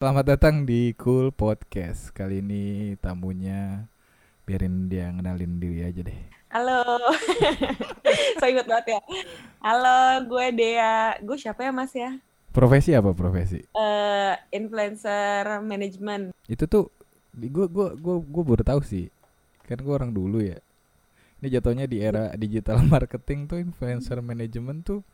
Selamat datang di Cool Podcast. Kali ini tamunya, biarin dia ngenalin diri aja deh. Halo. So inget banget ya. Halo, gue Dea. Gue siapa ya Mas ya? Profesi apa profesi? Influencer management. Itu tuh gue baru tahu sih. Kan gue orang dulu ya. Ini jatuhnya di era digital marketing tuh influencer management tuh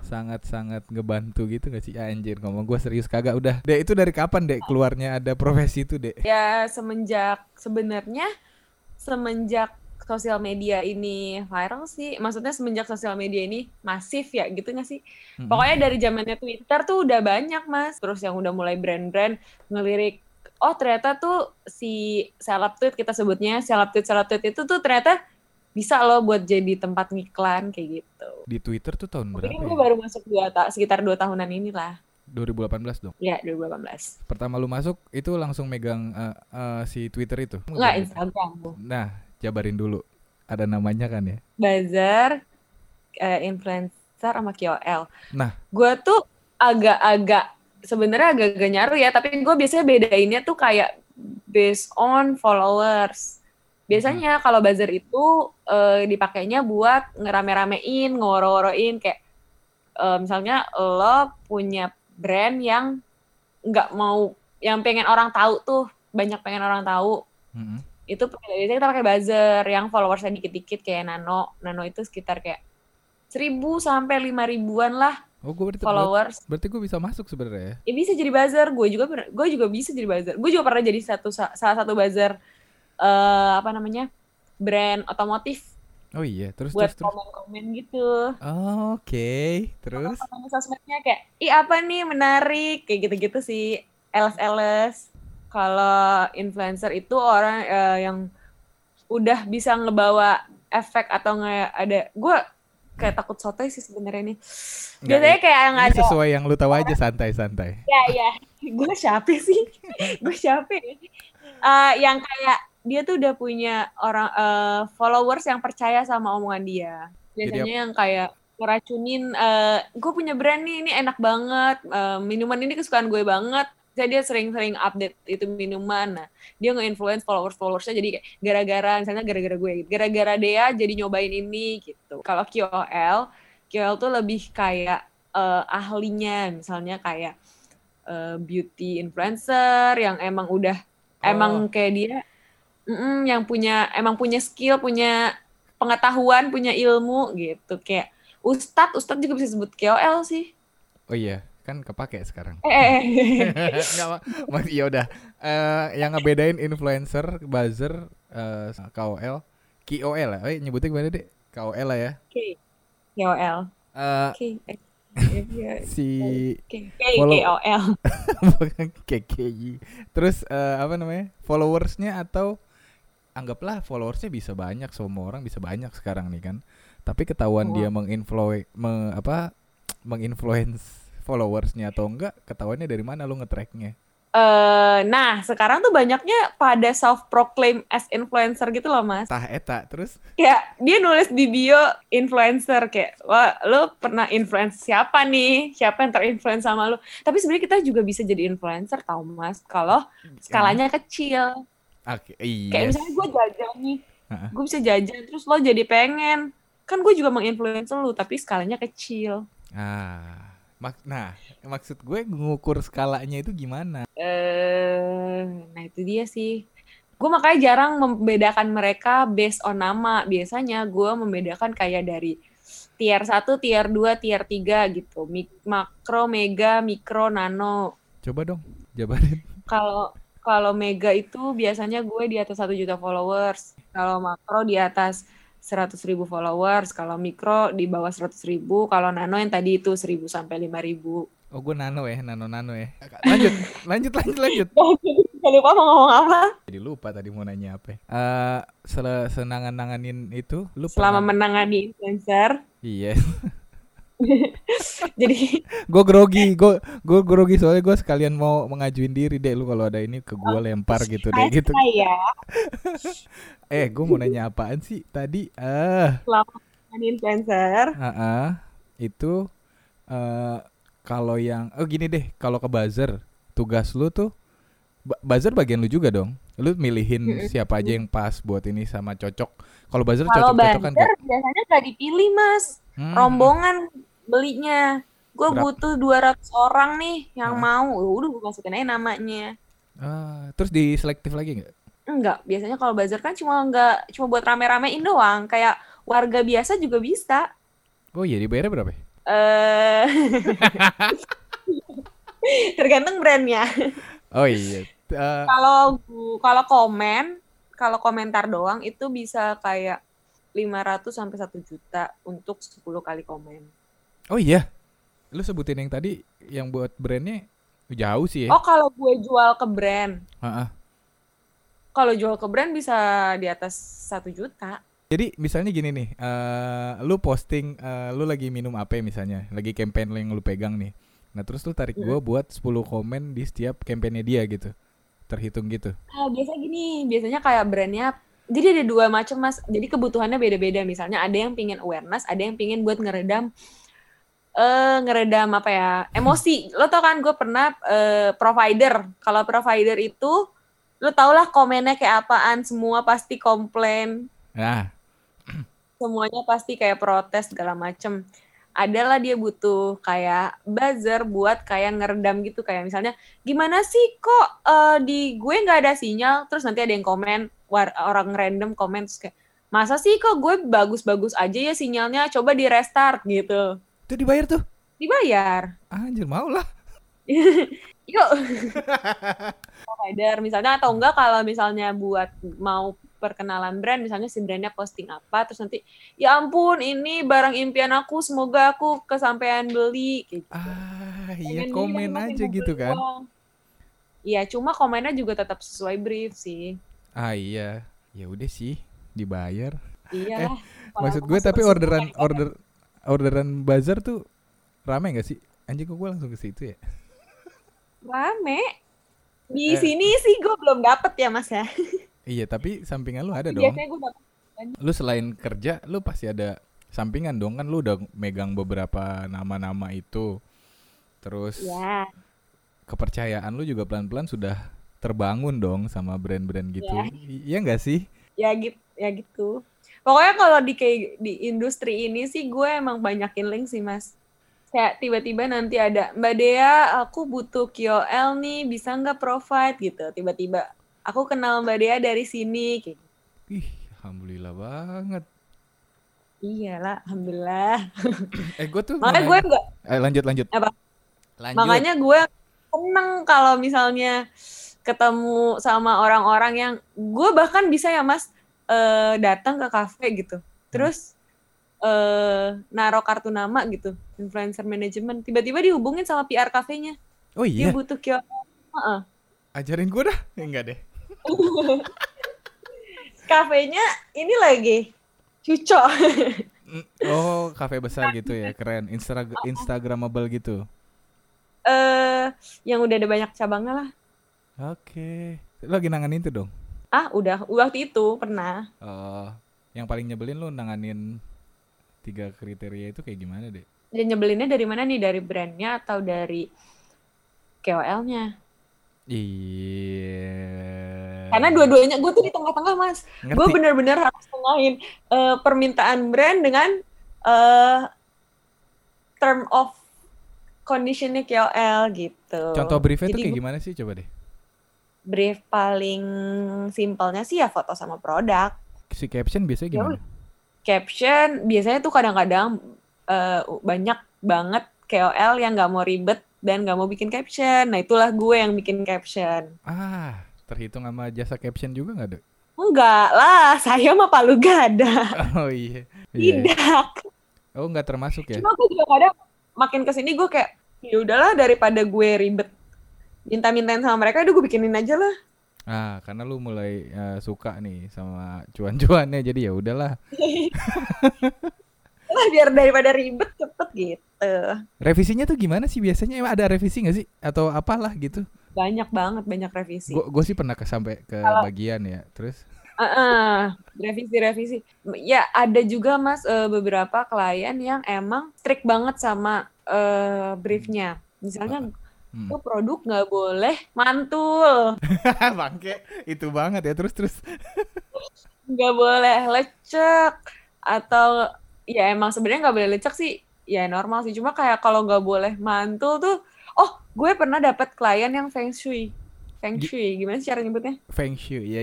sangat-sangat ngebantu gitu gak sih? Ya anjir, ngomong gue serius kagak udah. Dek, itu dari kapan Dek keluarnya ada profesi itu Dek? Ya semenjak sosial media ini viral sih. Maksudnya semenjak sosial media ini masif ya gitu gak sih? Pokoknya dari zamannya Twitter tuh udah banyak Mas. Terus yang udah mulai brand-brand ngelirik, oh ternyata tuh si seleb tweet kita sebutnya, seleb tweet itu tuh ternyata bisa loh buat jadi tempat ngiklan kayak gitu. Di Twitter tuh tahun berapa? Mungkin gue baru masuk sekitar 2 tahunan inilah. 2018 dong? Iya, 2018. Pertama lu masuk itu langsung megang si Twitter itu? Enggak, Instagram. Nah, jabarin dulu. Ada namanya kan ya? Buzzer, influencer sama KOL. Nah, gue tuh agak-agak nyaru ya, tapi gue biasanya bedainnya tuh kayak based on followers. Biasanya kalau buzzer itu dipakainya buat ngerame-ramein, ngoro-ngoroin kayak misalnya lo punya brand yang nggak mau, yang pengen orang tahu tuh, banyak pengen orang tahu. Itu biasanya kita pakai buzzer yang followersnya dikit-dikit kayak Nano itu sekitar kayak 1,000 sampai 5,000-an lah. Oh, gue berarti followers. Berarti gue bisa masuk sebenarnya ya? Ya bisa jadi buzzer, gue juga bisa jadi buzzer. Gue juga pernah jadi salah satu buzzer. Brand otomotif. Oh iya, terus buat komen-komen gitu. Oh, oke. Terus komen sosmednya kayak, "Ih, apa nih menarik?" kayak gitu-gitu sih. Eles-eles. Kalau influencer itu orang yang udah bisa ngebawa efek atau ada gua kayak takut sotoy sih sebenarnya nih. Biasanya kayak yang ada sesuai yang lu tahu aja, santai-santai. Iya. Gue siapa sih? Yang kayak dia tuh udah punya orang followers yang percaya sama omongan dia. Biasanya jadi, yang kayak meracunin, gue punya brand nih, ini enak banget, minuman ini kesukaan gue banget. Jadi dia sering-sering update itu minuman. Nah, dia nge-influence followers-followersnya jadi kayak gara-gara gue, gara-gara dia jadi nyobain ini gitu. Kalau KOL tuh lebih kayak ahlinya, misalnya kayak beauty influencer yang emang udah emang kayak dia yang punya skill, punya pengetahuan, punya ilmu gitu. Kayak ustad juga bisa disebut KOL sih. Oh iya, kan kepake sekarang. Enggak, ya udah. Yang ngebedain influencer, buzzer, KOL, KOL ya. Nyebutnya gimana Dek? KOL lah ya. KOL. KOL bukan KKI. Terus followersnya atau anggaplah followersnya bisa banyak, semua orang bisa banyak sekarang nih kan. Tapi ketahuan dia menginfluence followersnya atau enggak, ketahuannya dari mana lu nge-tracknya? Nah, sekarang tuh banyaknya pada self-proclaim as influencer gitu loh, Mas. Tah eta, terus? Ya, dia nulis di bio influencer kayak, wah, lo pernah influence siapa nih? Siapa yang terinfluence sama lo? Tapi sebenarnya kita juga bisa jadi influencer, tau Mas, kalau skalanya kecil. Okay, yes. Kayak misalnya gue jajan nih, gue bisa jajan, terus lo jadi pengen. Kan gue juga menginfluence lo, tapi skalanya kecil. Nah, maksud gue ngukur skalanya itu gimana? Nah itu dia sih. Gue makanya jarang membedakan mereka based on nama. Biasanya gue membedakan kayak dari tier 1, tier 2, tier 3 gitu. Makro, mega, mikro, nano. Coba dong, jabarin. Kalau mega itu biasanya gue di atas 1 juta followers. Kalau makro di atas 100.000 followers, kalau mikro di bawah 100.000, kalau nano yang tadi itu 1,000 sampai 5,000. Oh, gue nano ya. Lanjut. Jadi lupa mau ngomong apa? Jadi lupa tadi mau nanya apa. Senangan-nanganin itu, lupa. Selama menangani influencer. Iya. Jadi gue grogi soalnya gue sekalian mau mengajuin diri deh, lu kalau ada ini ke gue lempar gitu deh gitu. Ya. Gue mau nanya apaan sih tadi? Selama influencer. Itu kalau yang gini deh, kalau ke buzzer tugas lu tuh buzzer bagian lu juga dong. Lu milihin siapa aja yang pas buat ini sama cocok. Kalau buzzer cocok-cocokan enggak? Biasanya enggak dipilih, Mas. Rombongan belinya. Gue butuh 200 orang nih yang mau. Udah gue masukin aja namanya. Terus di selektif lagi enggak? Enggak. Biasanya kalau buzzer kan cuma buat rame-ramein doang. Kayak warga biasa juga bisa. Oh iya, dibayarnya berapa? Tergantung brandnya. Oh iya. Kalau komentar doang itu bisa kayak 500 sampai 1 juta untuk 10 kali komen. Oh iya. Lu sebutin yang tadi yang buat brandnya jauh sih ya. Oh, kalau gue jual ke brand. Kalau jual ke brand bisa di atas 1 juta. Jadi misalnya gini nih, lu posting lu lagi minum apa misalnya, lagi campaign lu yang lu pegang nih. Nah terus lu tarik gue buat 10 komen di setiap kampanye dia gitu. Terhitung gitu. Biasanya kayak brandnya, jadi ada dua macam, Mas. Jadi kebutuhannya beda-beda. Misalnya ada yang pingin awareness, ada yang pingin buat ngeredam apa ya, emosi. Lo tau kan gue pernah provider. Kalau provider itu, lo tau lah komennya kayak apaan. Semua pasti komplain. Nah. Semuanya pasti kayak protes segala macem. Adalah dia butuh kayak buzzer buat kayak ngeredam gitu. Kayak misalnya, gimana sih kok di gue gak ada sinyal? Terus nanti ada yang komen, orang random komen. Terus kayak, masa sih kok gue bagus-bagus aja ya sinyalnya? Coba di restart gitu. Itu dibayar tuh? Dibayar. Anjir, mau lah. Yuk. Provider misalnya, atau enggak kalau misalnya buat mau perkenalan brand, misalnya si brandnya posting apa, terus nanti, ya ampun ini barang impian aku, semoga aku kesampaian beli. Gitu. Iya komen aja gitu kan. Iya, cuma komennya juga tetap sesuai brief sih. Iya, ya udah sih dibayar. Iya. Maksud gue tapi orderan bazar tuh rame nggak sih? Anjing gue langsung ke situ ya. Rame. Di sini sih gue belum dapet ya, Mas ya. Iya, tapi sampingan lu ada dong. Biasanya gue dapet. Lu selain kerja, lu pasti ada sampingan dong. Kan lu udah megang beberapa nama-nama itu. Terus kepercayaan lu juga pelan-pelan sudah terbangun dong sama brand-brand gitu. Iya nggak sih? Ya gitu. Pokoknya kalau di industri ini sih gue emang banyakin link sih, Mas. Kayak tiba-tiba nanti ada, Mbak Dea, aku butuh KOL nih, bisa nggak provide gitu. Tiba-tiba aku kenal Mbak Dea dari sini. Kayak. Ih, alhamdulillah banget. Iyalah, alhamdulillah. Gue tuh makanya gue enggak. Lanjut. Apa? Lanjut. Makanya gue seneng kalau misalnya ketemu sama orang-orang yang gue bahkan bisa ya, Mas, datang ke kafe gitu. Terus naro kartu nama gitu, influencer management. Tiba-tiba dihubungin sama PR kafenya. Oh iya. Dia butuh KOL. Ajarin gue dah. Enggak deh. Kafenya ini lagi cucok. Oh, kafe besar gitu ya, keren. Instagramable gitu. Yang udah ada banyak cabangnya lah. Oke. Lagi nanganin itu dong. Udah waktu itu pernah. Yang paling nyebelin lu nanganin 3 kriteria itu kayak gimana deh? Dan nyebelinnya dari mana nih? Dari brandnya atau dari KOL-nya? Iya. Karena dua-duanya gue tuh di tengah-tengah, Mas. Gue bener-bener harus tengahin permintaan brand dengan term of conditionnya KOL gitu. Contoh briefnya tuh kayak gimana sih? Coba deh. Brief paling simpelnya sih ya foto sama produk. Si caption biasanya gimana? Caption biasanya tuh kadang-kadang banyak banget KOL yang nggak mau ribet dan nggak mau bikin caption. Nah itulah gue yang bikin caption. Terhitung sama jasa caption juga nggak deh? Enggak lah, saya mah Palu Gada. Oh iya. Tidak. Oh nggak termasuk ya? Cuma gue juga kadang makin kesini gue kayak ya udahlah daripada gue ribet minta-mintain sama mereka, gue bikinin aja lah. Karena lu mulai suka nih sama cuan-cuannya, jadi ya udahlah. Biar daripada ribet cepet gitu. Revisinya tuh gimana sih biasanya? Emang ada revisi nggak sih atau apalah gitu? Banyak revisi. Gue sih pernah sampai ke bagian ya terus. Revisi. Ya ada juga Mas beberapa klien yang emang strict banget sama briefnya. Misalnya itu produk nggak boleh mantul. Bangke, itu banget ya, terus nggak boleh lecek atau ya emang sebenarnya nggak boleh lecek sih, ya normal sih. Cuma kayak kalau nggak boleh mantul tuh, oh gue pernah dapat klien yang feng shui, gimana sih cara nyebutnya? Feng shui, ya.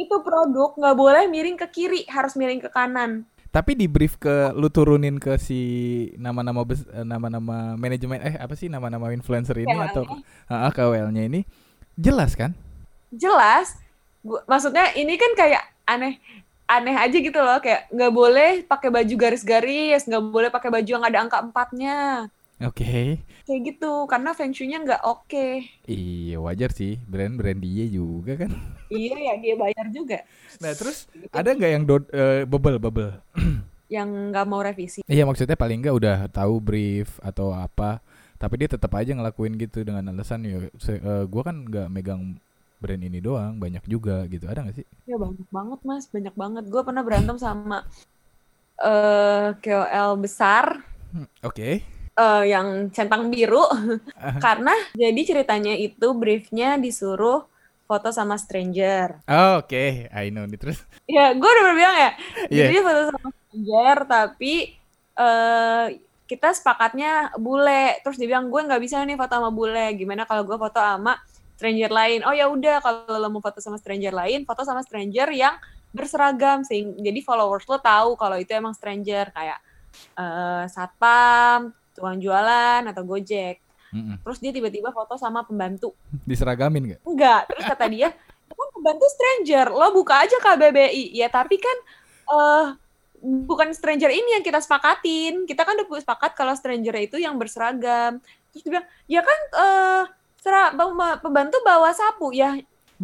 Itu produk nggak boleh miring ke kiri, harus miring ke kanan. Tapi di brief ke lu turunin ke si nama-nama manajemen nama-nama influencer ini KWL-nya. Atau KWL-nya ini jelas kan? Jelas. Maksudnya ini kan kayak aneh aja gitu loh, kayak nggak boleh pakai baju garis-garis, nggak boleh pakai baju yang ada angka 4-nya. Oke. Kayak gitu karena feng shui-nya nggak oke. Iya wajar sih, brand dia juga kan. Iya ya, dia bayar juga. Nah terus ada nggak yang bebel? Yang nggak mau revisi? Iya maksudnya paling nggak udah tahu brief atau apa, tapi dia tetap aja ngelakuin gitu dengan alasan ya, gue kan nggak megang brand ini doang, banyak juga gitu. Ada nggak sih? Iya banyak banget mas, banyak banget. Gue pernah berantem sama KOL besar. Oke. Yang centang biru karena jadi ceritanya itu briefnya disuruh foto sama stranger. Oh, oke. I know nih terus. Ya, gue udah bilang ya. Yeah. Jadi foto sama stranger tapi kita sepakatnya bule. Terus dia bilang gue nggak bisa nih foto sama bule. Gimana kalau gue foto sama stranger lain? Oh ya udah, kalau lo mau foto sama stranger lain, foto sama stranger yang berseragam. Jadi followers lo tahu kalau itu emang stranger kayak satpam, tukang jualan atau Gojek. Terus dia tiba-tiba foto sama pembantu. Diseragamin gak? Enggak, terus kata dia kan pembantu stranger, lo buka aja KBBI. Ya tapi kan bukan stranger ini yang kita sepakatin. Kita kan udah sepakat kalau stranger itu yang berseragam. Terus dia bilang, ya kan pembantu bawa sapu. Ya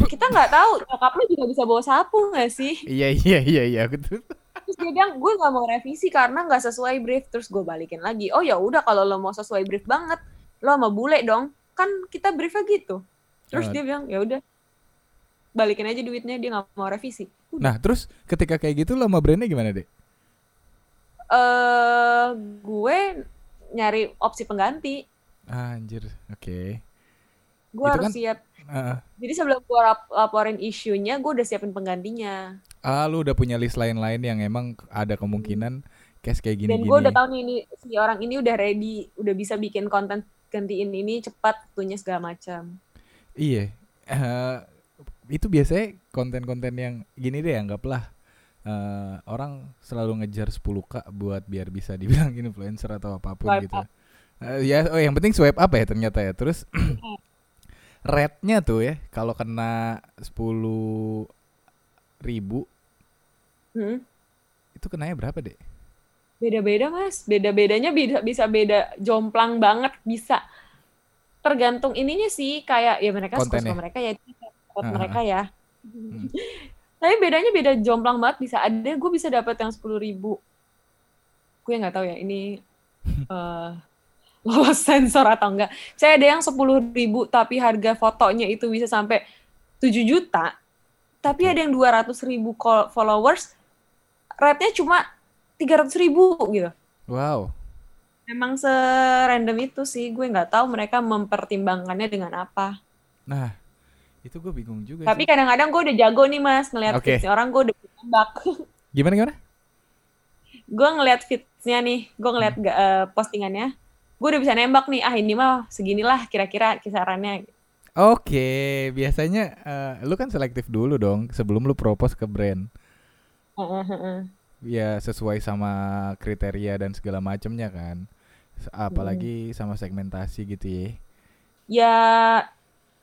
kita gak tahu, nyokap lo juga bisa bawa sapu gak sih? Iya betul. Terus dia bilang, gue gak mau revisi karena gak sesuai brief. Terus gue balikin lagi, oh ya udah kalau lo mau sesuai brief banget, lo sama bule dong, kan kita briefnya gitu. Terus dia bilang, ya udah balikin aja duitnya, dia gak mau revisi. Nah terus ketika kayak gitu lo sama brandnya gimana deh? Gue nyari opsi pengganti. Anjir, oke. Gue harus kan siap. Jadi sebelum gue laporin isunya, gue udah siapin penggantinya. Lu udah punya list lain-lain yang emang ada kemungkinan case kayak gini-gini. Dan gue udah tahu nih, si orang ini udah ready, udah bisa bikin konten gantiin ini cepat, tentunya segala macam. Iya, itu biasanya konten-konten yang gini deh, anggaplah orang selalu ngejar 10K buat biar bisa dibilang influencer atau apapun swipe gitu. Yang penting swipe up ya ternyata ya. Terus rate-nya tuh ya, kalau kena 10.000, itu kenanya berapa deh? Beda-beda mas, beda-bedanya bisa beda, jomplang banget bisa. Tergantung ininya sih, kayak ya mereka kontennya, suka mereka ya, support mereka ya. Tapi bedanya beda jomplang banget bisa. Ada gue bisa dapat yang 10.000. Gue nggak tahu ya ini. Lolos sensor atau enggak. Saya ada yang 10.000 tapi harga fotonya itu bisa sampai 7 juta. Tapi ada yang 200.000 followers, rate-nya cuma 300.000 gitu. Wow. Emang serandom itu sih, gue nggak tahu mereka mempertimbangkannya dengan apa. Nah, itu gue bingung juga. Tapi sih, kadang-kadang gue udah jago nih mas, ngelihat feeds orang gue udah tembak. Gimana? Gue ngelihat feeds-nya nih, gue ngelihat postingannya. Gue udah bisa nembak nih, ini mah seginilah kira-kira kisarannya. Oke, biasanya lu kan selektif dulu dong sebelum lu propose ke brand. Ya sesuai sama kriteria dan segala macemnya kan. Apalagi sama segmentasi gitu ya. Ya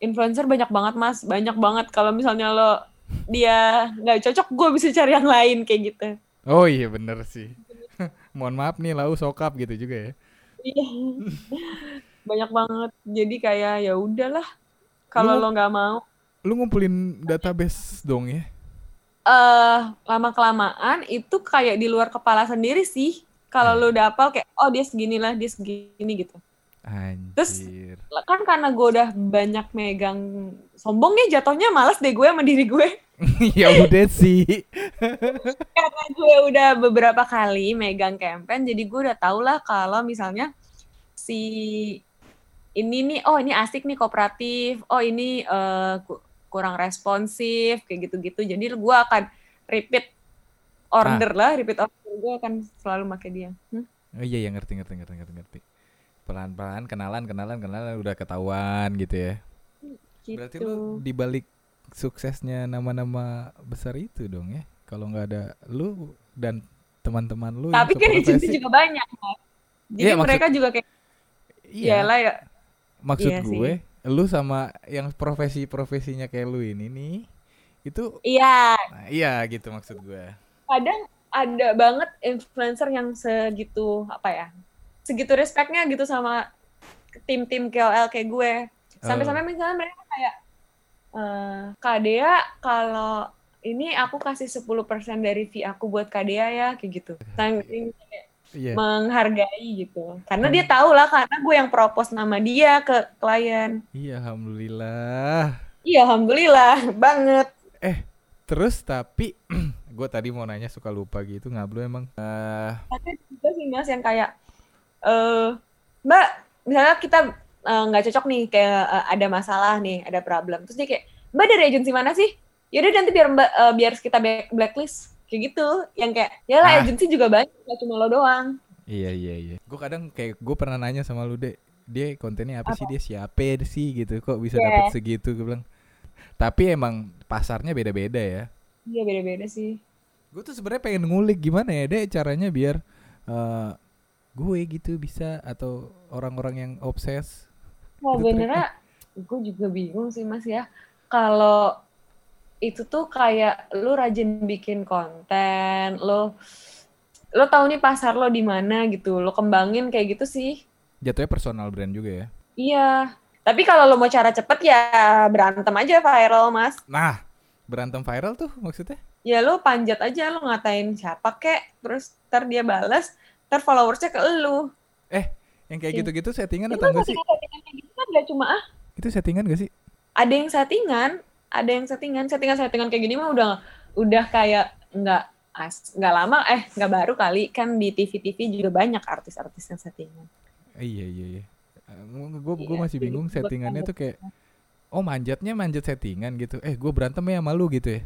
influencer banyak banget mas, banyak banget. Kalau misalnya lo dia gak cocok, gue bisa cari yang lain kayak gitu. Oh iya bener sih. Mohon maaf nih lau sokap gitu juga ya. Banyak banget. Jadi kayak ya udahlah kalau lo nggak mau. Lu ngumpulin database dong ya? Lama-kelamaan itu kayak di luar kepala sendiri sih. Kalau lo udah hafal kayak oh dia segini gitu. Anjir. Terus kan karena gue udah banyak megang sombongnya, jatuhnya malas deh gue sama diri gue. Ya udah sih. Karena gue udah beberapa kali megang campaign, jadi gue udah tau lah kalau misalnya si ini nih, oh ini asik nih kooperatif, oh ini kurang responsif, kayak gitu-gitu. Jadi gue akan repeat order gue akan selalu pakai dia. Oh iya, ngerti. Pelan-pelan, kenalan, udah ketahuan gitu ya. Gitu. Berarti lu dibalik suksesnya nama-nama besar itu dong ya. Kalau nggak ada lu dan teman-teman lu. Tapi kan agensi juga banyak. Kan? Jadi ya, mereka juga kayak. Iyalah ya. Maksud iya gue, sih. Lu sama yang profesi-profesinya kayak lu ini nih, itu. Iya. Nah, iya gitu maksud gue. Kadang ada banget influencer yang segitu apa ya? Segitu respectnya gitu sama tim-tim KOL kayak gue. Sampai-sampai misalnya mereka kayak, Kak Dea, kalau ini aku kasih 10% dari fee aku buat Kak Dea ya, kayak gitu. Sampai menghargai gitu. Karena dia tahu lah, karena gue yang propose nama dia ke klien. Iya, Alhamdulillah. Iya, Alhamdulillah banget. Terus tapi, gue tadi mau nanya suka lupa gitu, ngablu emang. Tapi juga sih mas yang kayak, Mbak, misalnya kita nggak cocok nih, kayak ada masalah nih, ada problem. Terus dia kayak, Mbak dari agensi mana sih? Yaudah nanti biar kita blacklist kayak gitu. Yang kayak, ya lah agensi juga banyak, nggak cuma lo doang. Iya. Gue kadang kayak gue pernah nanya sama lu deh, dia kontennya apa sih, dia siapa sih gitu, kok bisa dapet segitu? Gue bilang. Tapi emang pasarnya beda-beda ya. Iya beda-beda sih. Gue tuh sebenarnya pengen ngulik gimana ya deh caranya biar gue gitu bisa, atau orang-orang yang obses. Wah benernya gue juga bingung sih mas ya. Kalau itu tuh kayak lu rajin bikin konten, Lu tahu nih pasar lo di mana gitu, lu kembangin kayak gitu sih. Jatuhnya personal brand juga ya. Iya. Tapi kalau lu mau cara cepet ya berantem aja viral mas. Nah berantem viral tuh maksudnya? Ya lu panjat aja, lu ngatain siapa kek, terus ntar dia balas, followersnya ke elu. Yang kayak gitu-gitu settingan atau enggak sih? Gitu kan enggak cuma Itu settingan enggak sih? Ada yang settingan, settingan kayak gini mah udah kayak enggak lama enggak baru kali, kan di TV-TV juga banyak artis-artis yang settingan. Iya. Gue masih bingung settingannya tuh kayak manjat settingan gitu. Gue berantem ya sama lu gitu ya.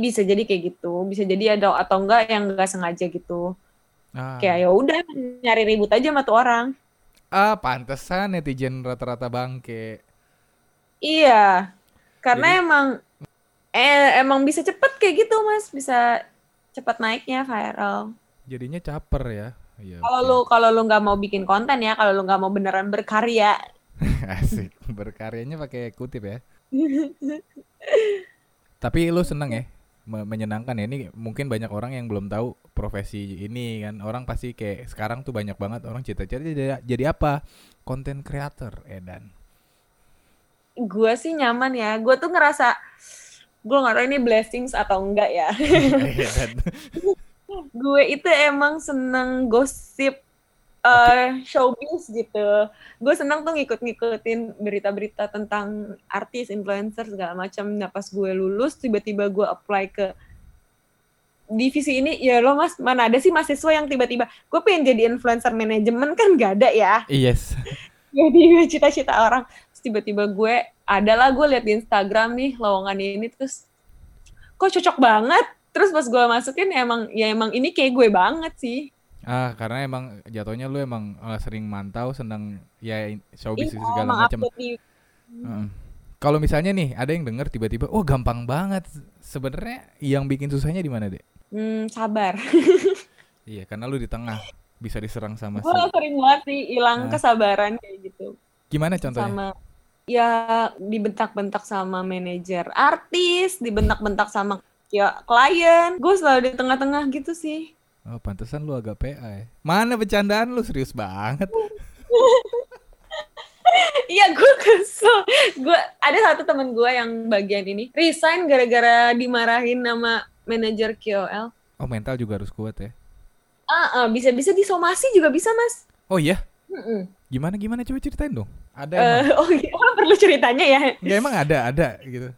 Bisa jadi kayak gitu, bisa jadi ada atau enggak yang enggak sengaja gitu. Kayak ya udah nyari ribut aja sama tuh orang. Pantesan netizen rata-rata bangke. Iya. Karena jadi, emang bisa cepet kayak gitu, Mas. Bisa cepet naiknya viral. Jadinya caper ya. Kalau lu enggak mau bikin konten ya, kalau lu enggak mau beneran berkarya. Asik. Berkaryanya pakai kutip ya. Tapi lu seneng ya? Menyenangkan ya, ini mungkin banyak orang yang belum tahu profesi ini kan. Orang pasti kayak sekarang tuh banyak banget orang cita-cita jadi apa? Content creator, Edan. Gue sih nyaman ya. Gue tuh ngerasa, gue gak tahu ini blessings atau enggak ya. Gue itu emang seneng gosip, showbiz gitu. Gue seneng tuh ngikut-ngikutin berita-berita tentang artis, influencer, segala macam. Nah pas gue lulus, tiba-tiba gue apply ke divisi ini. Ya lo mas, mana ada sih mahasiswa yang tiba-tiba gue pengen jadi influencer manajemen, kan gak ada ya. Yes. Jadi cita-cita orang. Terus tiba-tiba gue, adalah gue liat di Instagram nih lowongan ini, terus kok cocok banget. Terus pas gue masukin ya emang ini kayak gue banget sih. Karena emang jatuhnya lu emang sering mantau, seneng ya showbiz segala macam. Kalau misalnya nih ada yang denger tiba-tiba, gampang banget. Sebenarnya yang bikin susahnya di mana, Dek? Sabar. Iya, karena lu di tengah bisa diserang sama sih. Gua sering banget sih hilang kesabaran kayak gitu. Gimana contohnya? Sama ya dibentak-bentak sama manajer artis, dibentak-bentak sama klien. Gue selalu di tengah-tengah gitu sih. Pantesan lu agak PA ya. Mana bercandaan lu serius banget. Iya, gue kesel. Gue ada satu temen gue yang bagian ini resign gara-gara dimarahin sama manajer KOL. Mental juga harus kuat ya. Bisa-bisa disomasi juga bisa, Mas. Oh iya? Gimana coba ceritain dong. Ada emang. Perlu ceritanya ya. Ya emang ada gitu.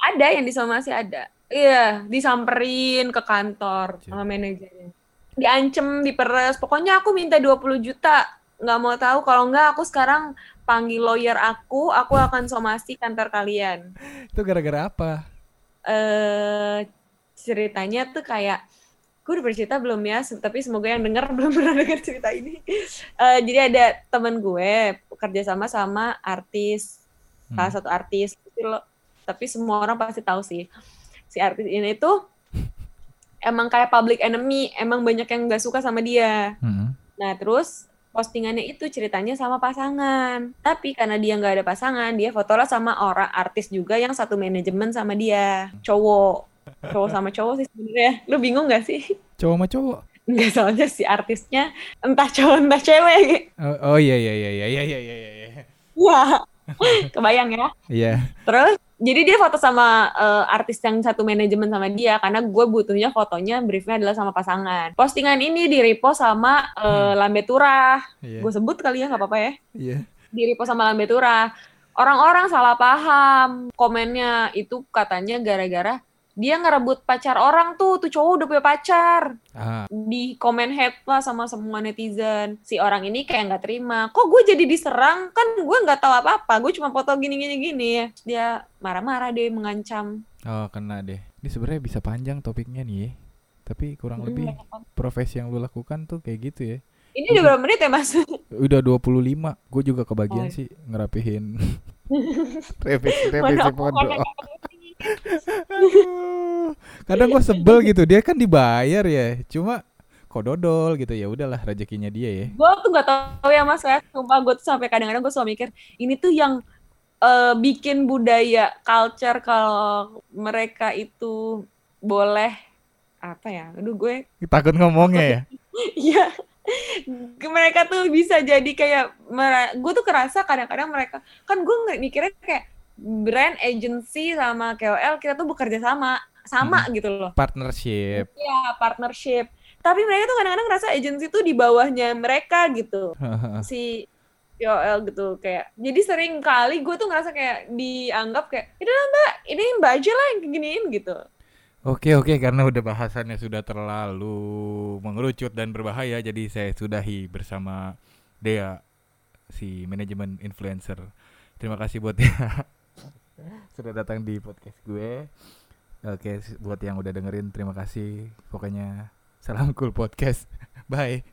Ada yang disomasi ada. Iya, disamperin ke kantor sama manajernya. Diancem, diperes. Pokoknya aku minta 20 juta. nggak mau tahu. Kalau nggak, aku sekarang panggil lawyer aku akan somasi kantor kalian. Itu gara-gara apa? Ceritanya tuh kayak, gue udah bercerita belum ya, tapi semoga yang dengar belum pernah dengar cerita ini. Jadi ada temen gue kerjasama sama artis, salah satu artis, tapi semua orang pasti tahu sih. Si artis ini tuh emang kayak public enemy, emang banyak yang gak suka sama dia. Nah terus postingannya itu ceritanya sama pasangan, tapi karena dia gak ada pasangan, dia fotolah sama orang artis juga yang satu manajemen sama dia, cowok sama cowok sih sebenarnya. Lu bingung gak sih? Cowok sama cowok? Enggak, soalnya si artisnya entah cowok entah cewek. Oh iya. Wah, kebayang ya? Iya. Yeah. Terus jadi dia foto sama artis yang satu manajemen sama dia, karena gue butuhnya fotonya, briefnya adalah sama pasangan. Postingan ini di-repost sama Lambetura. Yeah. Gue sebut kali ya, gak apa-apa ya? Iya. Yeah. Di-repost sama Lambetura. Orang-orang salah paham komennya itu, katanya gara-gara dia ngerebut pacar orang tuh cowok udah punya pacar. Di komen hate lah sama semua netizen. Si orang ini kayak gak terima, kok gue jadi diserang, kan gue gak tahu apa-apa, gue cuma foto gini-gini ya. Dia marah-marah deh, mengancam. Oh kena deh. Ini sebenarnya bisa panjang topiknya nih, tapi kurang lebih profesi yang lu lakukan tuh kayak gitu ya. Ini udah berapa menit ya mas? Udah 25. Gue juga kebagian sih ngerapihin revisi pondok. Aduh, kadang gue sebel gitu, dia kan dibayar ya, cuma kok dodol gitu, ya udahlah rezekinya dia ya. Gue tuh nggak tahu ya mas, ya sumpah gue tuh sampai kadang-kadang gue suka mikir ini tuh yang bikin budaya culture kalau mereka itu boleh apa ya? Aduh gue takut ngomongnya ya. Iya. Mereka tuh bisa jadi kayak gue tuh kerasa kadang-kadang mereka kan, gue mikirnya kayak brand agency sama KOL kita tuh bekerja sama gitu loh, partnership. Iya, partnership, tapi mereka tuh kadang-kadang ngerasa agency tuh di bawahnya mereka gitu. Si KOL gitu kayak, jadi sering kali gue tuh ngerasa kayak dianggap kayak itulah mbak, ini mbak aja lah yang giniin gitu. Oke, karena udah bahasannya sudah terlalu mengerucut dan berbahaya, jadi saya sudahi bersama Dea, si manajemen influencer. Terima kasih buat Dea sudah datang di podcast gue. Oke, buat yang udah dengerin terima kasih. Pokoknya salam Cool Podcast. Bye.